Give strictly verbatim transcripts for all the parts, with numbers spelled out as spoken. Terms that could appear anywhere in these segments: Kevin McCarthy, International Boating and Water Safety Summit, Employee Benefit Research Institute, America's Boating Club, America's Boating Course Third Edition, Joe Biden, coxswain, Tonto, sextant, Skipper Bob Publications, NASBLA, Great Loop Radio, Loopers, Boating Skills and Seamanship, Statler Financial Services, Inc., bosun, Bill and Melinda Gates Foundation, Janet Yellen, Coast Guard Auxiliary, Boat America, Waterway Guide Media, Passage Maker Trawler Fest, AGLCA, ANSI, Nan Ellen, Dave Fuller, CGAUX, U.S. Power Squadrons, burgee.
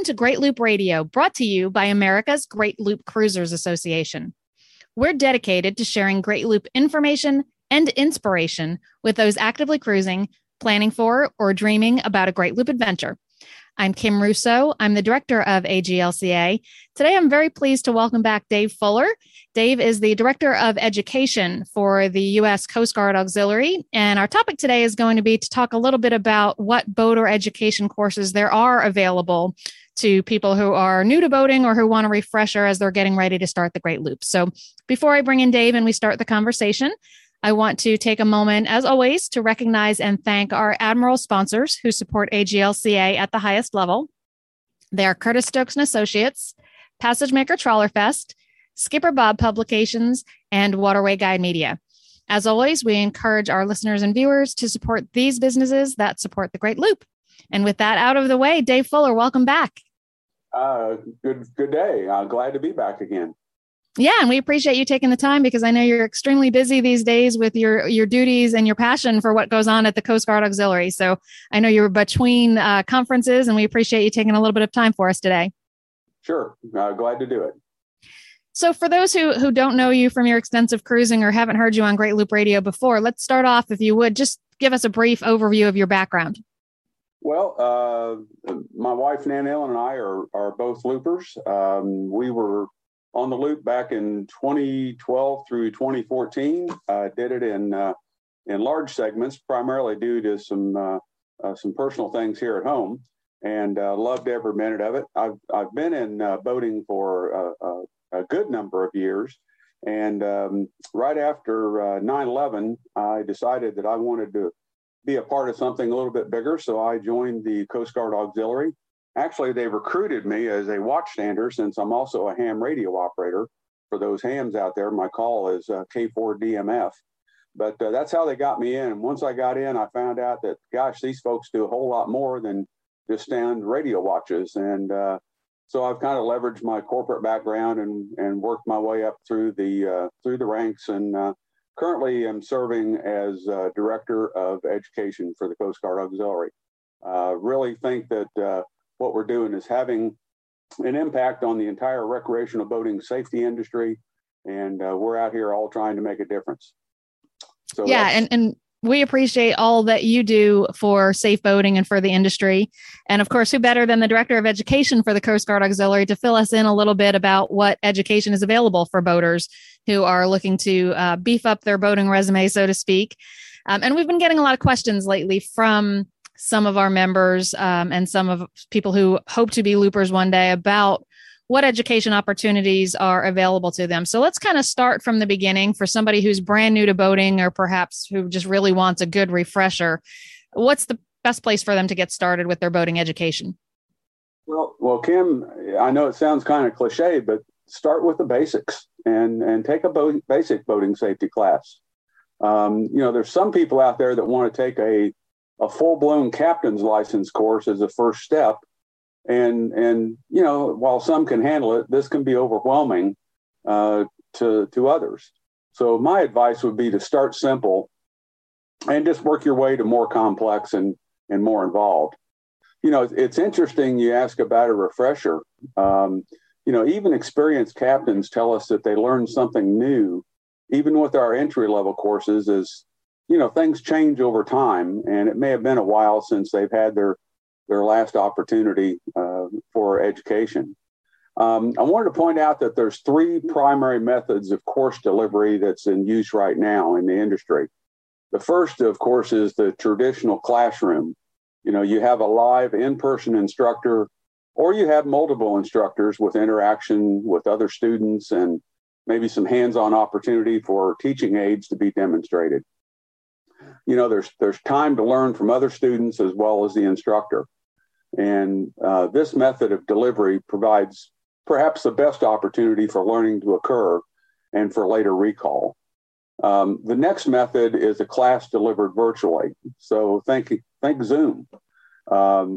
Welcome to Great Loop Radio, brought to you by America's Great Loop Cruisers Association. We're dedicated to sharing Great Loop information and inspiration with those actively cruising, planning for, or dreaming about a Great Loop adventure. I'm Kim Russo. I'm the director of A G L C A. Today, I'm very pleased to welcome back Dave Fuller. Dave is the director of education for the U S Coast Guard Auxiliary. And our topic today is going to be to talk a little bit about what boater education courses there are available to people who are new to boating or who want a refresher as they're getting ready to start the Great Loop. So before I bring in Dave and we start the conversation, I want to take a moment, as always, to recognize and thank our Admiral sponsors who support A G L C A at the highest level. They are Curtis Stokes and Associates, Passage Maker Trawler Fest, Skipper Bob Publications, and Waterway Guide Media. As always, we encourage our listeners and viewers to support these businesses that support the Great Loop. And with that out of the way, Dave Fuller, welcome back. Uh, good, good day. Uh, glad to be back again. Yeah, and we appreciate you taking the time because I know you're extremely busy these days with your, your duties and your passion for what goes on at the Coast Guard Auxiliary. So I know you're between uh, conferences, and we appreciate you taking a little bit of time for us today. Sure. Uh, glad to do it. So for those who, who don't know you from your extensive cruising or haven't heard you on Great Loop Radio before, let's start off, if you would, just give us a brief overview of your background. Well, uh, my wife, Nan Ellen, and I are, are both loopers. Um, we were on the loop back in twenty twelve through twenty fourteen. I did it in uh, in large segments, primarily due to some uh, uh, some personal things here at home, and uh, loved every minute of it. I've I've been in uh, boating for uh, uh, a good number of years, and um, right after uh, nine eleven, I decided that I wanted to be a part of something a little bit bigger, so I joined the Coast Guard Auxiliary. Actually, they recruited me as a watchstander since I'm also a ham radio operator. For those hams out there, my call is uh, K four D M F. But uh, that's how they got me in. And once I got in, I found out that, gosh, these folks do a whole lot more than just stand radio watches. And uh, so I've kind of leveraged my corporate background and and worked my way up through the uh, through the ranks. And uh, currently I'm serving as uh, director of education for the Coast Guard Auxiliary. Uh, really think that Uh, what we're doing is having an impact on the entire recreational boating safety industry. And uh, we're out here all trying to make a difference. So yeah. And, and we appreciate all that you do for safe boating and for the industry. And of course, who better than the director of education for the Coast Guard Auxiliary to fill us in a little bit about what education is available for boaters who are looking to uh, beef up their boating resume, so to speak. Um, and we've been getting a lot of questions lately from some of our members um, and some of people who hope to be loopers one day about what education opportunities are available to them. So let's kind of start from the beginning for somebody who's brand new to boating or perhaps who just really wants a good refresher. What's the best place for them to get started with their boating education? Well, well, Kim, I know it sounds kind of cliche, but start with the basics and, and take a bo- basic boating safety class. Um, you know, there's some people out there that want to take a a full-blown captain's license course as a first step. And, and you know, while some can handle it, this can be overwhelming uh, to, to others. So my advice would be to start simple and just work your way to more complex and, and more involved. You know, it's interesting you ask about a refresher. Um, you know, even experienced captains tell us that they learn something new, even with our entry-level courses, is you know, things change over time, and it may have been a while since they've had their their last opportunity uh, for education. Um, I wanted to point out that there's three primary methods of course delivery that's in use right now in the industry. The first, of course, is the traditional classroom. You know, you have a live in-person instructor, or you have multiple instructors with interaction with other students and maybe some hands-on opportunity for teaching aids to be demonstrated. You know, there's there's time to learn from other students as well as the instructor. And uh, this method of delivery provides perhaps the best opportunity for learning to occur and for later recall. Um, the next method is a class delivered virtually. So think, think Zoom. Um,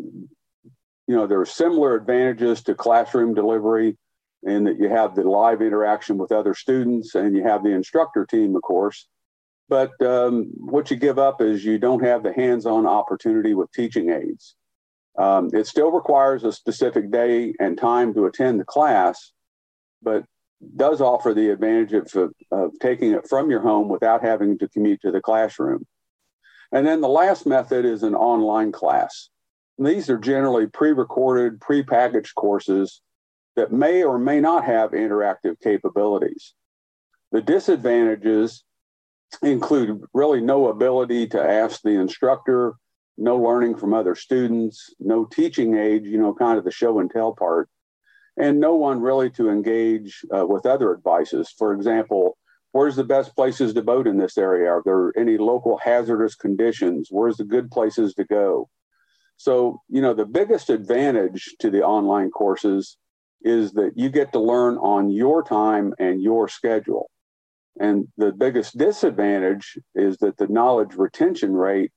you know, there are similar advantages to classroom delivery in that you have the live interaction with other students and you have the instructor team, of course. But um, what you give up is you don't have the hands-on opportunity with teaching aids. Um, it still requires a specific day and time to attend the class, but does offer the advantage of, of taking it from your home without having to commute to the classroom. And then the last method is an online class. And these are generally pre-recorded, pre-packaged courses that may or may not have interactive capabilities. The disadvantages include really no ability to ask the instructor, no learning from other students, no teaching aid, you know, kind of the show and tell part, and no one really to engage uh, with other advices. For example, where's the best places to boat in this area? Are there any local hazardous conditions? Where's the good places to go? So, you know, the biggest advantage to the online courses is that you get to learn on your time and your schedule. And the biggest disadvantage is that the knowledge retention rate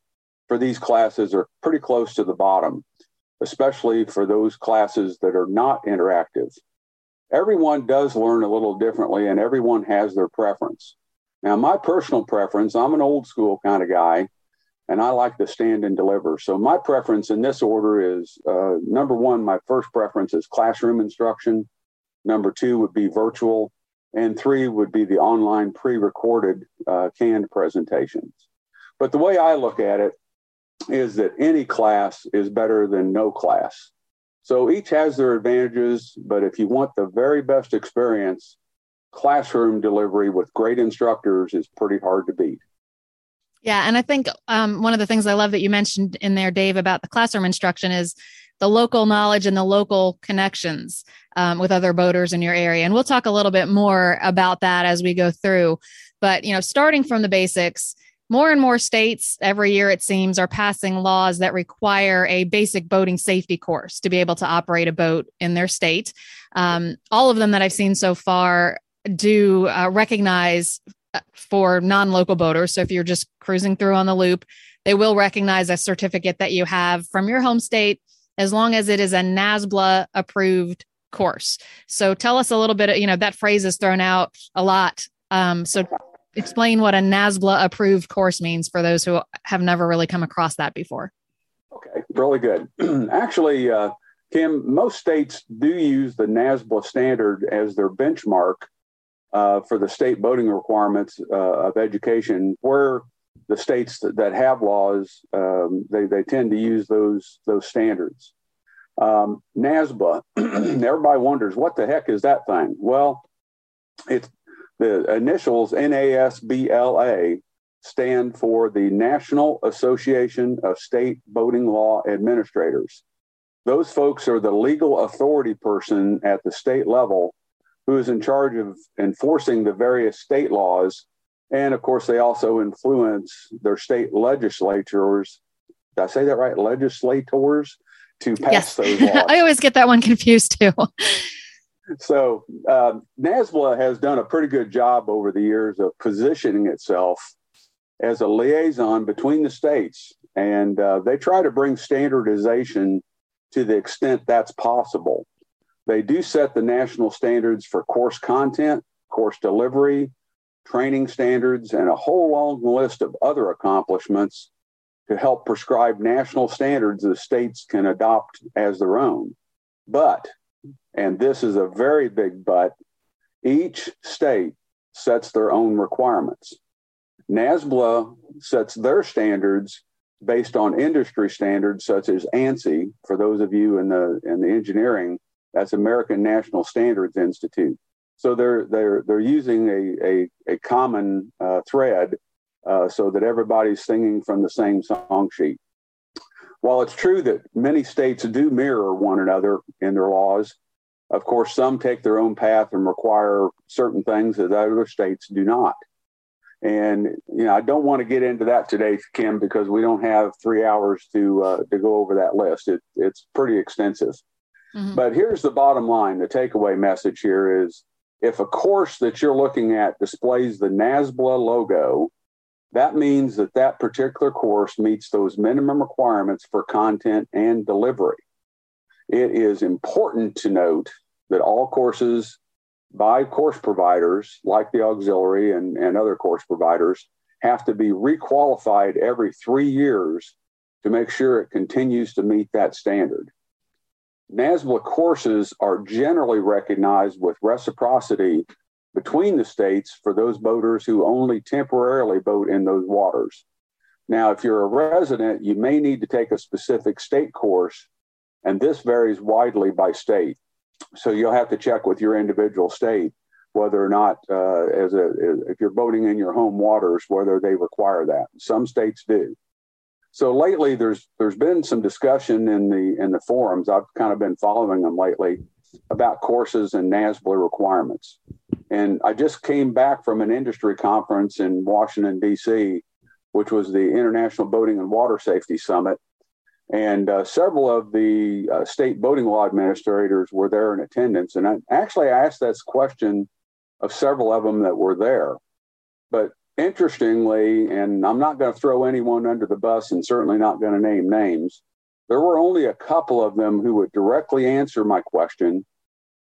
for these classes are pretty close to the bottom, especially for those classes that are not interactive. Everyone does learn a little differently, and everyone has their preference. Now, my personal preference, I'm an old school kind of guy, and I like to stand and deliver. So my preference in this order is, uh, number one, my first preference is classroom instruction. Number two would be virtual. And three would be the online pre-recorded uh, canned presentations. But the way I look at it is that any class is better than no class. So each has their advantages, but if you want the very best experience, classroom delivery with great instructors is pretty hard to beat. Yeah, and I think um, one of the things I love that you mentioned in there, Dave, about the classroom instruction is the local knowledge and the local connections um, with other boaters in your area. And we'll talk a little bit more about that as we go through. But, you know, starting from the basics, more and more states every year, it seems, are passing laws that require a basic boating safety course to be able to operate a boat in their state. Um, all of them that I've seen so far do uh, recognize for non-local boaters. So if you're just cruising through on the loop, they will recognize a certificate that you have from your home state, as long as it is a NASBLA approved course. So tell us a little bit, you know, that phrase is thrown out a lot. Um, so explain what a NASBLA approved course means for those who have never really come across that before. Okay, really good. Actually, uh, Kim, most states do use the NASBLA standard as their benchmark uh, for the state boating requirements uh, of education, where the states that, that have laws, um, they, they tend to use those, those standards. Um, NASBLA, everybody wonders, what the heck is that thing? Well, it's the initials N A S B L A stand for the National Association of State Boating Law Administrators. Those folks are the legal authority person at the state level who is in charge of enforcing the various state laws. And of course, they also influence their state legislatures. Did I say that right? Legislators to pass yes. those laws. I always get that one confused too. So uh, NASBLA has done a pretty good job over the years of positioning itself as a liaison between the states, and uh, they try to bring standardization to the extent that's possible. They do set the national standards for course content, course delivery, training standards, and a whole long list of other accomplishments to help prescribe national standards the states can adopt as their own. But, and this is a very big but, each state sets their own requirements. NASBLA sets their standards based on industry standards such as ANSI. For those of you in the in the engineering, that's American National Standards Institute. So they're they're they're using a a, a common uh, thread uh, so that everybody's singing from the same song sheet. While it's true that many states do mirror one another in their laws, of course, some take their own path and require certain things that other states do not. And, you know, I don't want to get into that today, Kim, because we don't have three hours to uh, to go over that list. It, it's pretty extensive. Mm-hmm. But here's the bottom line. The takeaway message here is, if a course that you're looking at displays the NASBLA logo, that means that that particular course meets those minimum requirements for content and delivery. It is important to note that all courses by course providers, like the auxiliary and, and other course providers, have to be requalified every three years to make sure it continues to meet that standard. NASBLA courses are generally recognized with reciprocity between the states for those boaters who only temporarily boat in those waters. Now, if you're a resident, you may need to take a specific state course, and this varies widely by state. So you'll have to check with your individual state whether or not, uh, as a, if you're boating in your home waters, whether they require that. Some states do. So lately, there's there's been some discussion in the in the forums. I've kind of been following them lately about courses and NASBLA requirements. And I just came back from an industry conference in Washington, D C, which was the International Boating and Water Safety Summit. And uh, several of the uh, state boating law administrators were there in attendance. And I, actually, I asked this question of several of them that were there. But interestingly, and I'm not going to throw anyone under the bus and certainly not going to name names, there were only a couple of them who would directly answer my question.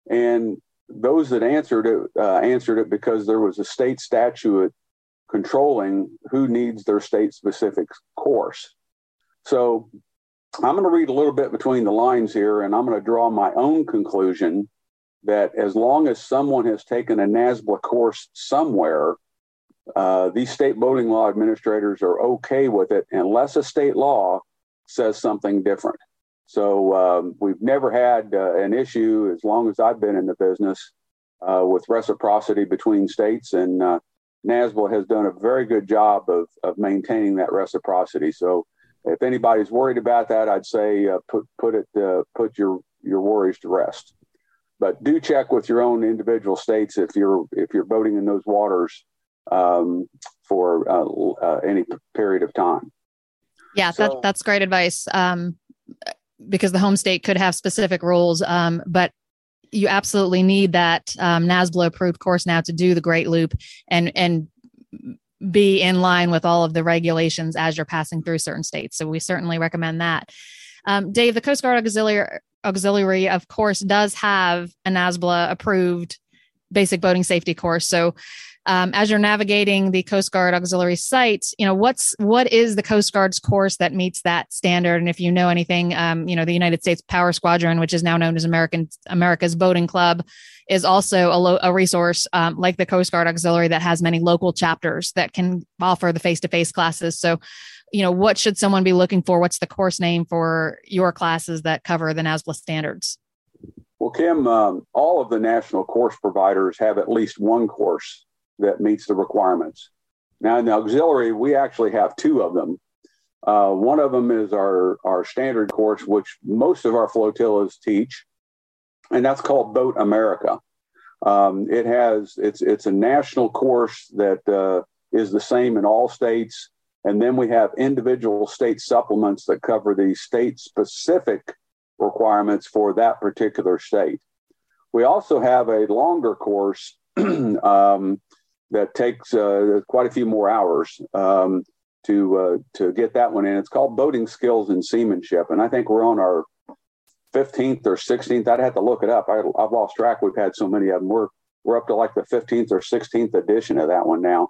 And those that answered it uh, answered it because there was a state statute controlling who needs their state-specific course. So I'm going to read a little bit between the lines here, and I'm going to draw my own conclusion that as long as someone has taken a NASBLA course somewhere, uh, these state boating law administrators are okay with it unless a state law says something different. So um, we've never had uh, an issue as long as I've been in the business uh, with reciprocity between states, and uh, NASBLA has done a very good job of, of maintaining that reciprocity. So if anybody's worried about that, I'd say uh, put put it uh, put your your worries to rest. But do check with your own individual states if you're if you're boating in those waters um, for uh, uh, any period of time. Yeah, so, that, that's great advice. Um, because the home state could have specific rules, um, but you absolutely need that um, NASBLA approved course now to do the Great Loop and and be in line with all of the regulations as you're passing through certain states. So we certainly recommend that. Um, Dave, the Coast Guard Auxiliary, Auxiliary, of course, does have a NASBLA approved basic boating safety course. So um, as you're navigating the Coast Guard Auxiliary site, you know, what's, what is the Coast Guard's course that meets that standard? And if you know anything, um, you know, the United States Power Squadron, which is now known as American America's Boating Club, is also a, lo- a resource um, like the Coast Guard Auxiliary that has many local chapters that can offer the face-to-face classes. So, you know, what should someone be looking for? What's the course name for your classes that cover the NASBLA standards? Well, Kim, um, all of the national course providers have at least one course that meets the requirements. Now, in the auxiliary, we actually have two of them. Uh, one of them is our, our standard course, which most of our flotillas teach, and that's called Boat America. Um, it has it's it's a national course that uh, is the same in all states, and then we have individual state supplements that cover the state-specific requirements for that particular state. We also have a longer course um, that takes uh, quite a few more hours um, to uh, to get that one in. It's called Boating Skills and Seamanship, and I think we're on our fifteenth or sixteenth. I'd have to look it up. I, I've lost track. We've had so many of them. We're we're up to like the fifteenth or sixteenth edition of that one now,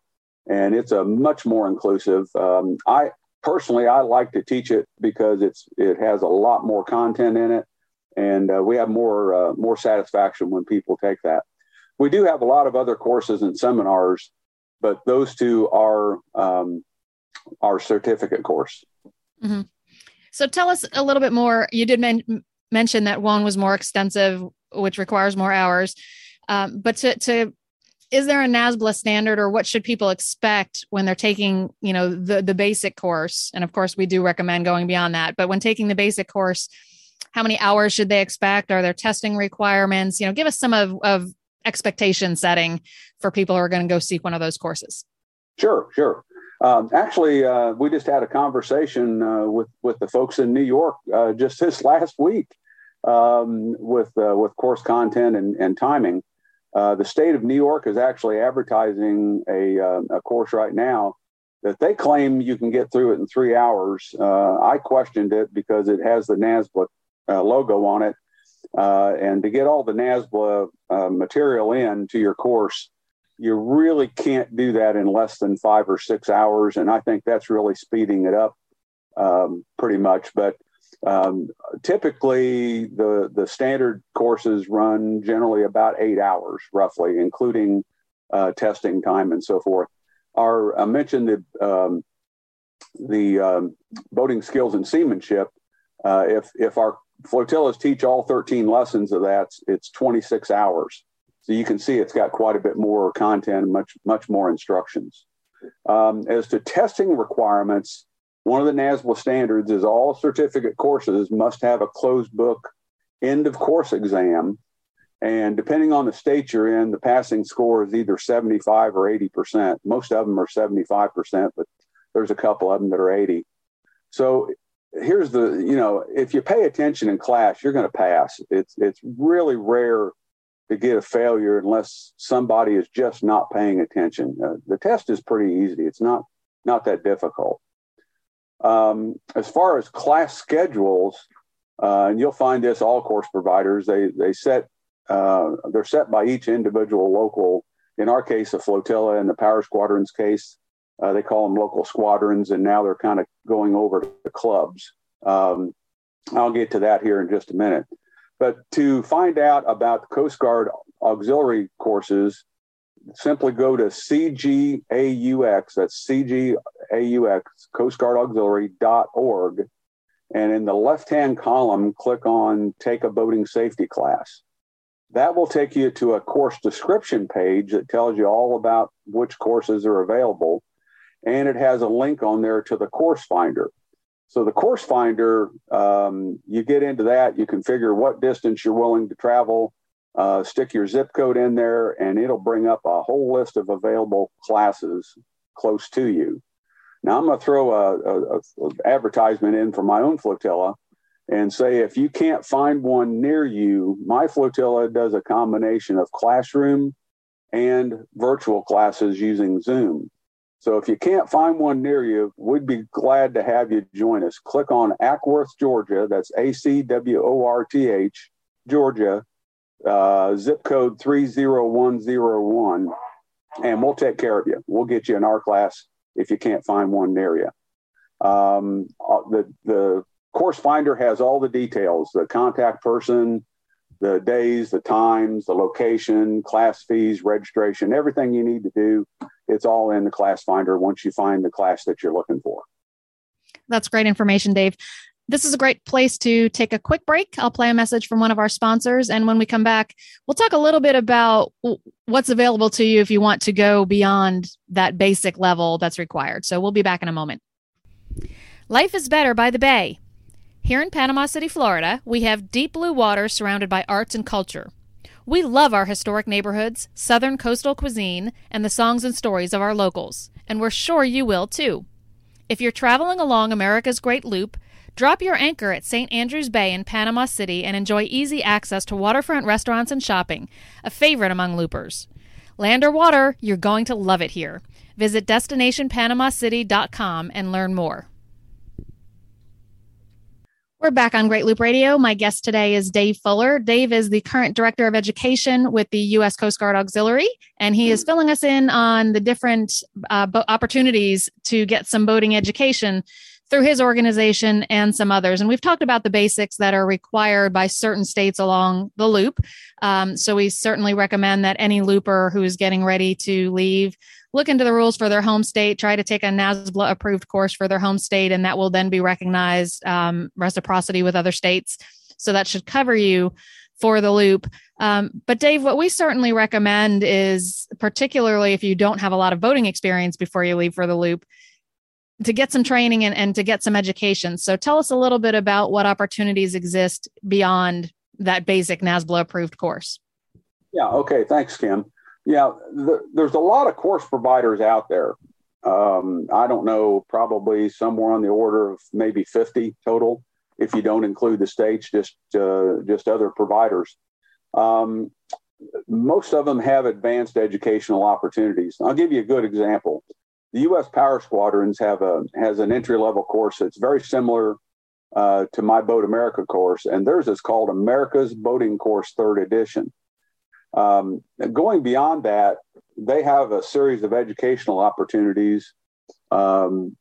and it's a much more inclusive. Um, I personally I like to teach it because it's it has a lot more content in it, and uh, we have more uh, more satisfaction when people take that. We do have a lot of other courses and seminars, but those two are um, our certificate course. Mm-hmm. So tell us a little bit more. You did men- mention that one was more extensive, which requires more hours. Um, but to, to is there a NASBLA standard, or what should people expect when they're taking, you know, the the basic course? And of course, we do recommend going beyond that. But when taking the basic course, how many hours should they expect? Are there testing requirements? You know, give us some of of expectation setting for people who are going to go seek one of those courses. Sure, sure. Um, actually, uh, we just had a conversation uh, with, with the folks in New York uh, just this last week um, with uh, with course content and, and timing. Uh, the state of New York is actually advertising a, uh, a course right now that they claim you can get through it in three hours. Uh, I questioned it because it has the NASBLA uh, logo on it. Uh, and to get all the NASBLA uh, material in to your course, you really can't do that in less than five or six hours. And I think that's really speeding it up um, pretty much. But um, typically the, the standard courses run generally about eight hours, roughly, including uh, testing time and so forth. Our, I mentioned the, um, the um, boating skills and seamanship. Uh, if, if our flotillas teach all thirteen lessons of that, it's twenty-six hours. So you can see it's got quite a bit more content and much, much more instructions. Um, as to testing requirements, one of the NASBLA standards is all certificate courses must have a closed book end of course exam. And depending on the state you're in, the passing score is either seventy-five or eighty percent. Most of them are seventy-five percent, but there's a couple of them that are eighty. So here's the, you know, if you pay attention in class, you're going to pass. It's, it's really rare to get a failure unless somebody is just not paying attention. Uh, the test is pretty easy. It's not, not that difficult. Um, as far as class schedules, uh, and you'll find this all course providers, they, they set, uh, they're set by each individual local, in our case, a flotilla, in the Power Squadrons case, Uh, they call them local squadrons, and now they're kind of going over to the clubs. Um, I'll get to that here in just a minute. But to find out about the Coast Guard auxiliary courses, simply go to C G A U X, that's C G A U X, coast guard auxiliary dot org, and in the left-hand column, click on Take a Boating Safety Class. That will take you to a course description page that tells you all about which courses are available. And it has a link on there to the course finder. So the course finder, um, you get into that, you configure what distance you're willing to travel, uh, stick your zip code in there, and it'll bring up a whole list of available classes close to you. Now I'm gonna throw a, a, a advertisement in for my own flotilla and say, if you can't find one near you, my flotilla does a combination of classroom and virtual classes using Zoom. So if you can't find one near you, we'd be glad to have you join us. Click on Acworth, Georgia. That's A C W O R T H, Georgia, uh, zip code three zero one zero one, and we'll take care of you. We'll get you in our class if you can't find one near you. Um, the, the course finder has all the details, the contact person, the days, the times, the location, class fees, registration, everything you need to do. It's all in the class finder once you find the class that you're looking for. That's great information, Dave. This is a great place to take a quick break. I'll play a message from one of our sponsors. And when we come back, we'll talk a little bit about what's available to you if you want to go beyond that basic level that's required. So we'll be back in a moment. Life is better by the bay. Here in Panama City, Florida, we have deep blue water surrounded by arts and culture. We love our historic neighborhoods, southern coastal cuisine, and the songs and stories of our locals, and we're sure you will too. If you're traveling along America's Great Loop, drop your anchor at Saint Andrews Bay in Panama City and enjoy easy access to waterfront restaurants and shopping, a favorite among loopers. Land or water, you're going to love it here. Visit destination panama city dot com and learn more. We're back on Great Loop Radio. My guest today is Dave Fuller. Dave is the current Director of Education with the U S. Coast Guard Auxiliary, and he is filling us in on the different uh, bo- opportunities to get some boating education through his organization and some others. And we've talked about the basics that are required by certain states along the loop. Um, so we certainly recommend that any looper who is getting ready to leave look into the rules for their home state, try to take a NASBLA approved course for their home state, and that will then be recognized um, reciprocity with other states. So that should cover you for the loop. Um, but Dave, what we certainly recommend is, particularly if you don't have a lot of boating experience before you leave for the loop, to get some training and, and to get some education. So tell us a little bit about what opportunities exist beyond that basic NASBLA approved course. Yeah, okay, thanks, Kim. Yeah, the, there's a lot of course providers out there. Um, I don't know, probably somewhere on the order of maybe fifty total, if you don't include the states, just uh, just other providers. Um, most of them have advanced educational opportunities. I'll give you a good example. The U S. Power Squadrons have a has an entry-level course that's very similar uh, to my Boat America course, and theirs is called America's Boating Course Third Edition. Um, going beyond that, they have a series of educational opportunities um,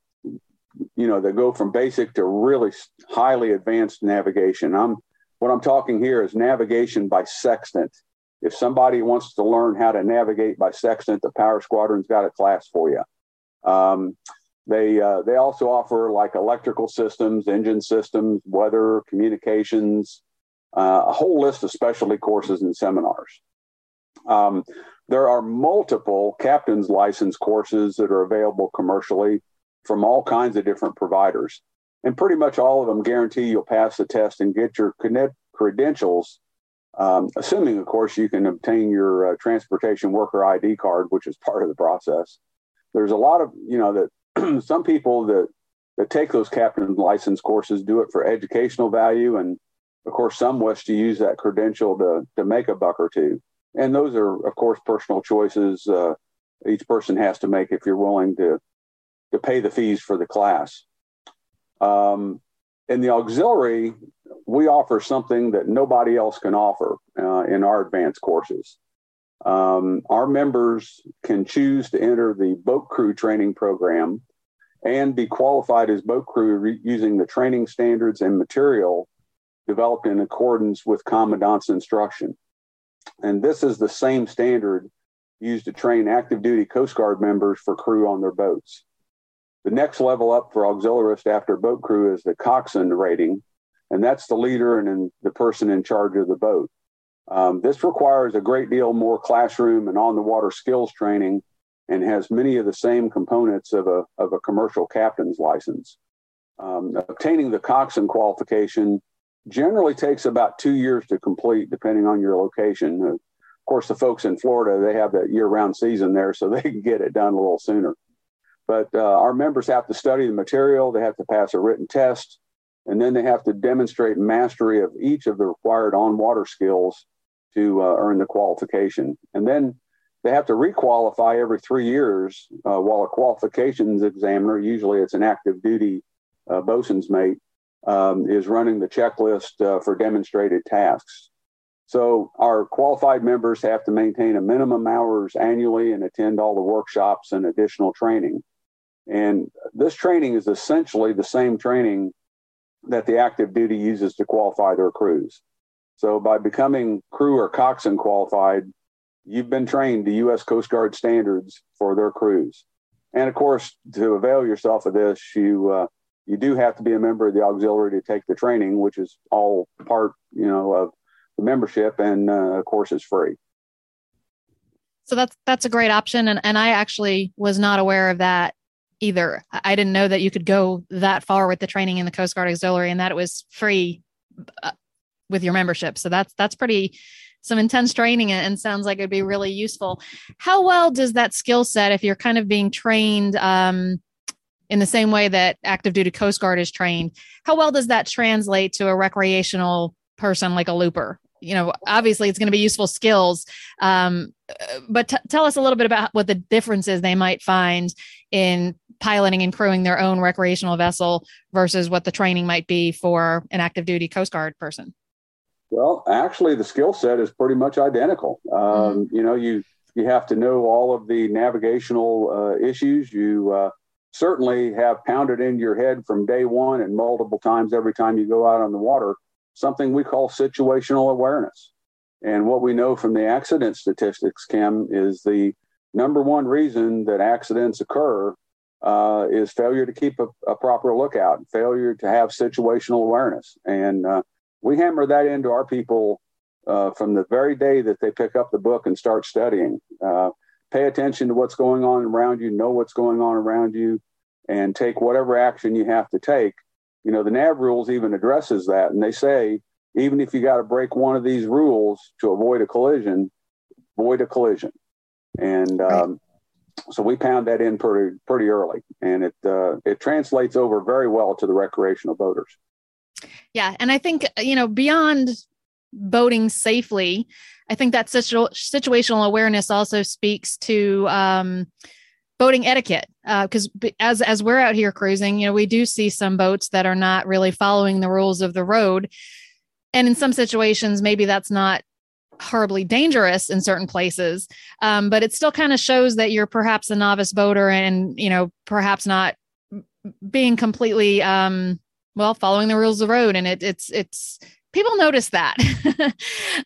you know, that go from basic to really highly advanced navigation. I'm what I'm talking here is navigation by sextant. If somebody wants to learn how to navigate by sextant, the Power Squadron's got a class for you. Um, they uh, they also offer like electrical systems, engine systems, weather, communications, uh, a whole list of specialty courses and seminars. Um, there are multiple captain's license courses that are available commercially from all kinds of different providers. And pretty much all of them guarantee you'll pass the test and get your credentials, um, assuming, of course, you can obtain your uh, transportation worker I D card, which is part of the process. There's a lot of, you know, that some people that, that take those captain's license courses do it for educational value. And, of course, some wish to use that credential to, to make a buck or two. And those are, of course, personal choices uh, each person has to make if you're willing to, to pay the fees for the class. Um, in the auxiliary, we offer something that nobody else can offer uh, in our advanced courses. Um, our members can choose to enter the boat crew training program and be qualified as boat crew re- using the training standards and material developed in accordance with Commandant's instruction. And this is the same standard used to train active duty Coast Guard members for crew on their boats. The next level up for auxiliarist after boat crew is the coxswain rating, and that's the leader and in, the person in charge of the boat. Um, this requires a great deal more classroom and on-the-water skills training and has many of the same components of a, of a commercial captain's license. Um, obtaining the coxswain qualification generally takes about two years to complete, depending on your location. Of course, the folks in Florida, they have that year-round season there, so they can get it done a little sooner. But uh, our members have to study the material, they have to pass a written test, and then they have to demonstrate mastery of each of the required on-water skills to uh, earn the qualification. And then they have to requalify every three years uh, while a qualifications examiner, usually it's an active duty uh, bosun's mate, um, is running the checklist uh, for demonstrated tasks. So our qualified members have to maintain a minimum hours annually and attend all the workshops and additional training. And this training is essentially the same training that the active duty uses to qualify their crews. So by becoming crew or coxswain qualified, you've been trained to U S Coast Guard standards for their crews. And of course, to avail yourself of this, you uh, you do have to be a member of the auxiliary to take the training, which is all part, you know, of the membership, and uh, of course is free. So that's that's a great option, and and I actually was not aware of that either. I didn't know that you could go that far with the training in the Coast Guard Auxiliary and that it was free uh, with your membership. So that's, that's pretty, some intense training, and sounds like it'd be really useful. How well does that skill set, if you're kind of being trained um, in the same way that active duty Coast Guard is trained, how well does that translate to a recreational person like a looper? You know, obviously it's going to be useful skills, um, but t- tell us a little bit about what the differences they might find in piloting and crewing their own recreational vessel versus what the training might be for an active duty Coast Guard person. Well, actually the skill set is pretty much identical. Um, mm-hmm. You know, you, you have to know all of the navigational uh, issues. You uh, certainly have pounded into your head from day one and multiple times every time you go out on the water, something we call situational awareness. And what we know from the accident statistics, Kim, is the number one reason that accidents occur uh, is failure to keep a, a proper lookout, failure to have situational awareness. And uh, we hammer that into our people uh, from the very day that they pick up the book and start studying. Uh, pay attention to what's going on around you, know what's going on around you, and take whatever action you have to take. You know, the N A V rules even addresses that. And they say, even if you got to break one of these rules to avoid a collision, avoid a collision. And um, so we pound that in pretty, pretty early. And it uh, it translates over very well to the recreational boaters. Yeah. And I think, you know, beyond boating safely, I think that situ- situational awareness also speaks to um boating etiquette, because uh, as as we're out here cruising, you know, we do see some boats that are not really following the rules of the road. And in some situations, maybe that's not horribly dangerous in certain places, um, but it still kind of shows that you're perhaps a novice boater and, you know, perhaps not being completely, um, well, following the rules of the road. And it, it's, it's, people notice that.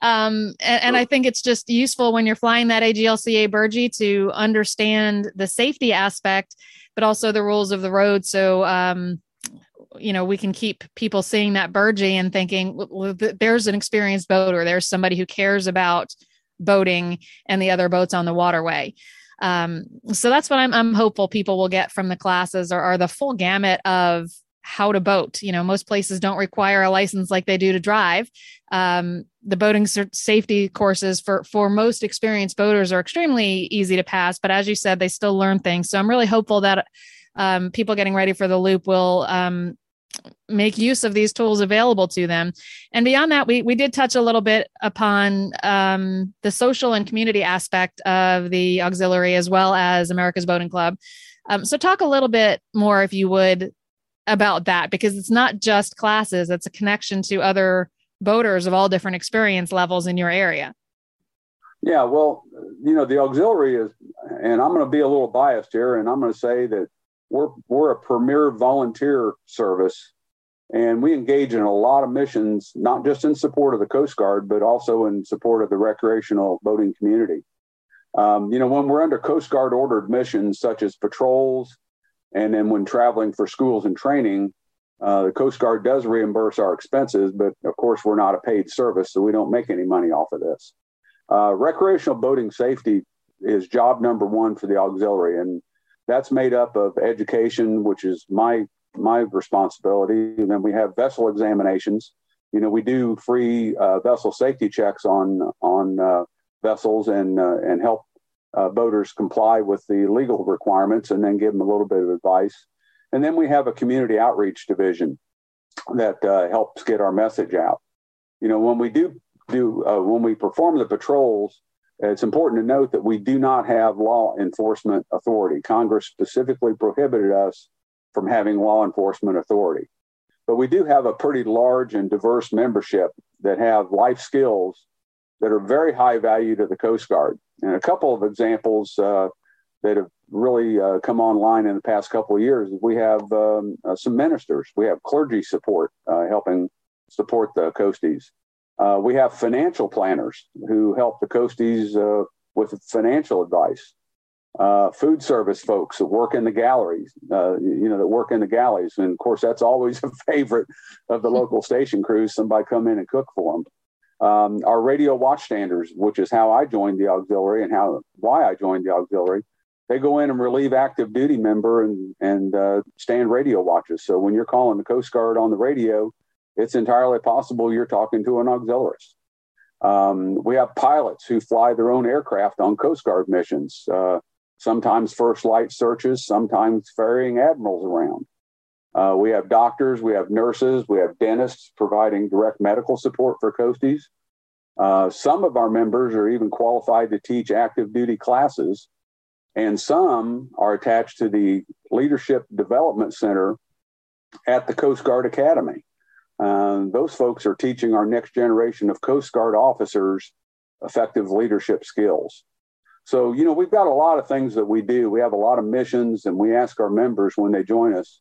um, and, and I think it's just useful when you're flying that A G L C A burgee to understand the safety aspect, but also the rules of the road. So, um, you know, we can keep people seeing that burgee and thinking, well, there's an experienced boat, or there's somebody who cares about boating and the other boats on the waterway. Um, so that's what I'm, I'm hopeful people will get from the classes, or, or the full gamut of how to boat. You know, most places don't require a license like they do to drive. Um, the boating safety courses for, for most experienced boaters are extremely easy to pass, but as you said, they still learn things. So I'm really hopeful that, um, people getting ready for the loop will, um, make use of these tools available to them. And beyond that, we we did touch a little bit upon um, the social and community aspect of the auxiliary, as well as America's Boating Club. Um, so talk a little bit more, if you would, about that, because it's not just classes, it's a connection to other boaters of all different experience levels in your area. Yeah, well, you know, the auxiliary is, and I'm going to be a little biased here, and I'm going to say that We're we're a premier volunteer service, and we engage in a lot of missions, not just in support of the Coast Guard, but also in support of the recreational boating community. Um, you know, when we're under Coast Guard ordered missions, such as patrols, and then when traveling for schools and training, uh, the Coast Guard does reimburse our expenses, but of course we're not a paid service, so we don't make any money off of this. Uh, recreational boating safety is job number one for the auxiliary, and that's made up of education, which is my my responsibility. And then we have vessel examinations. You know, we do free uh, vessel safety checks on on uh, vessels and uh, and help uh, boaters comply with the legal requirements, and then give them a little bit of advice. And then we have a community outreach division that uh, helps get our message out. You know, when we do do uh, when we perform the patrols, it's important to note that we do not have law enforcement authority. Congress specifically prohibited us from having law enforcement authority. But we do have a pretty large and diverse membership that have life skills that are very high value to the Coast Guard. And a couple of examples uh, that have really uh, come online in the past couple of years, we have um, uh, some ministers. We have clergy support uh, helping support the Coasties. Uh, we have financial planners who help the Coasties uh, with financial advice. Uh, food service folks that work in the galleries, uh, you know, that work in the galleys. And, of course, that's always a favorite of the local station crews. Somebody come in and cook for them. Um, our radio watchstanders, which is how I joined the auxiliary and how why I joined the auxiliary, they go in and relieve active duty member and, and uh, stand radio watches. So when you're calling the Coast Guard on the radio, it's entirely possible you're talking to an auxiliarist. Um, we have pilots who fly their own aircraft on Coast Guard missions, uh, sometimes first light searches, sometimes ferrying admirals around. Uh, we have doctors, we have nurses, we have dentists providing direct medical support for Coasties. Uh, some of our members are even qualified to teach active duty classes, and some are attached to the Leadership Development Center at the Coast Guard Academy. Um, those folks are teaching our next generation of Coast Guard officers effective leadership skills. So, you know, we've got a lot of things that we do. We have a lot of missions, and we ask our members when they join us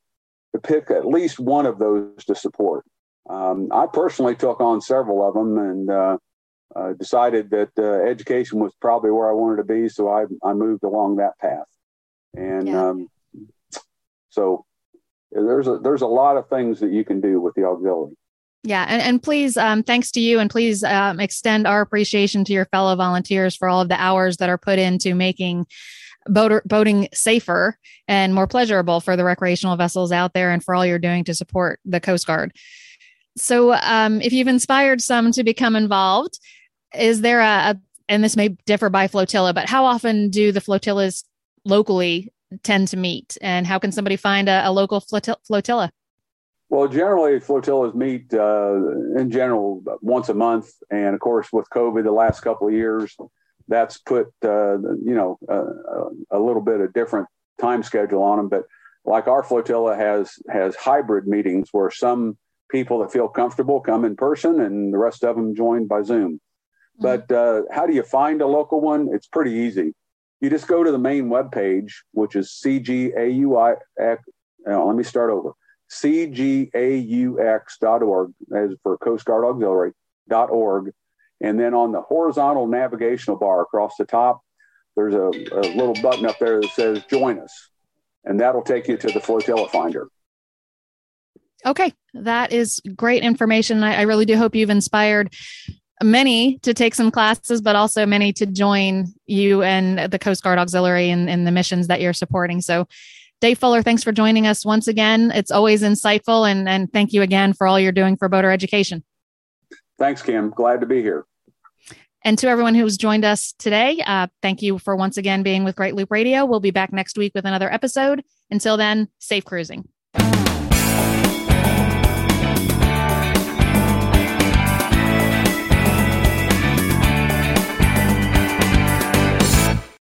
to pick at least one of those to support. Um, I personally took on several of them and uh, uh, decided that uh, education was probably where I wanted to be, so I, I moved along that path. And yeah. um, so... There's a, there's a lot of things that you can do with the auxiliary. Yeah. And, and please, um, thanks to you, and please um, extend our appreciation to your fellow volunteers for all of the hours that are put into making boater, boating safer and more pleasurable for the recreational vessels out there, and for all you're doing to support the Coast Guard. So um, if you've inspired some to become involved, is there a, a, and this may differ by flotilla, but how often do the flotillas locally tend to meet, and how can somebody find a, a local flotilla? Well, generally flotillas meet uh, in general once a month, and of course with COVID the last couple of years, that's put uh, you know uh, a little bit of different time schedule on them. But like our flotilla has has hybrid meetings where some people that feel comfortable come in person, and the rest of them join by Zoom. Mm-hmm. But uh, how do you find a local one? It's pretty easy. You just go to the main webpage, which is C G A U X, Now, let me start over. C G A U X dot org, as for Coast Guard Auxiliary dot org. And then on the horizontal navigational bar across the top, there's a, a little button up there that says join us. And that'll take you to the flotilla finder. Okay, that is great information. I, I really do hope you've inspired many to take some classes, but also many to join you and the Coast Guard Auxiliary and, and the missions that you're supporting. So Dave Fuller, thanks for joining us once again. It's always insightful. And, and thank you again for all you're doing for boater education. Thanks, Kim. Glad to be here. And to everyone who's joined us today, uh, thank you for once again being with Great Loop Radio. We'll be back next week with another episode. Until then, safe cruising.